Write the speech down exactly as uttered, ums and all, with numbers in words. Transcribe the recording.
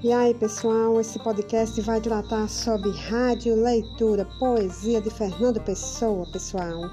E aí, pessoal, esse podcast vai tratar sobre rádio, leitura, poesia de Fernando Pessoa, pessoal.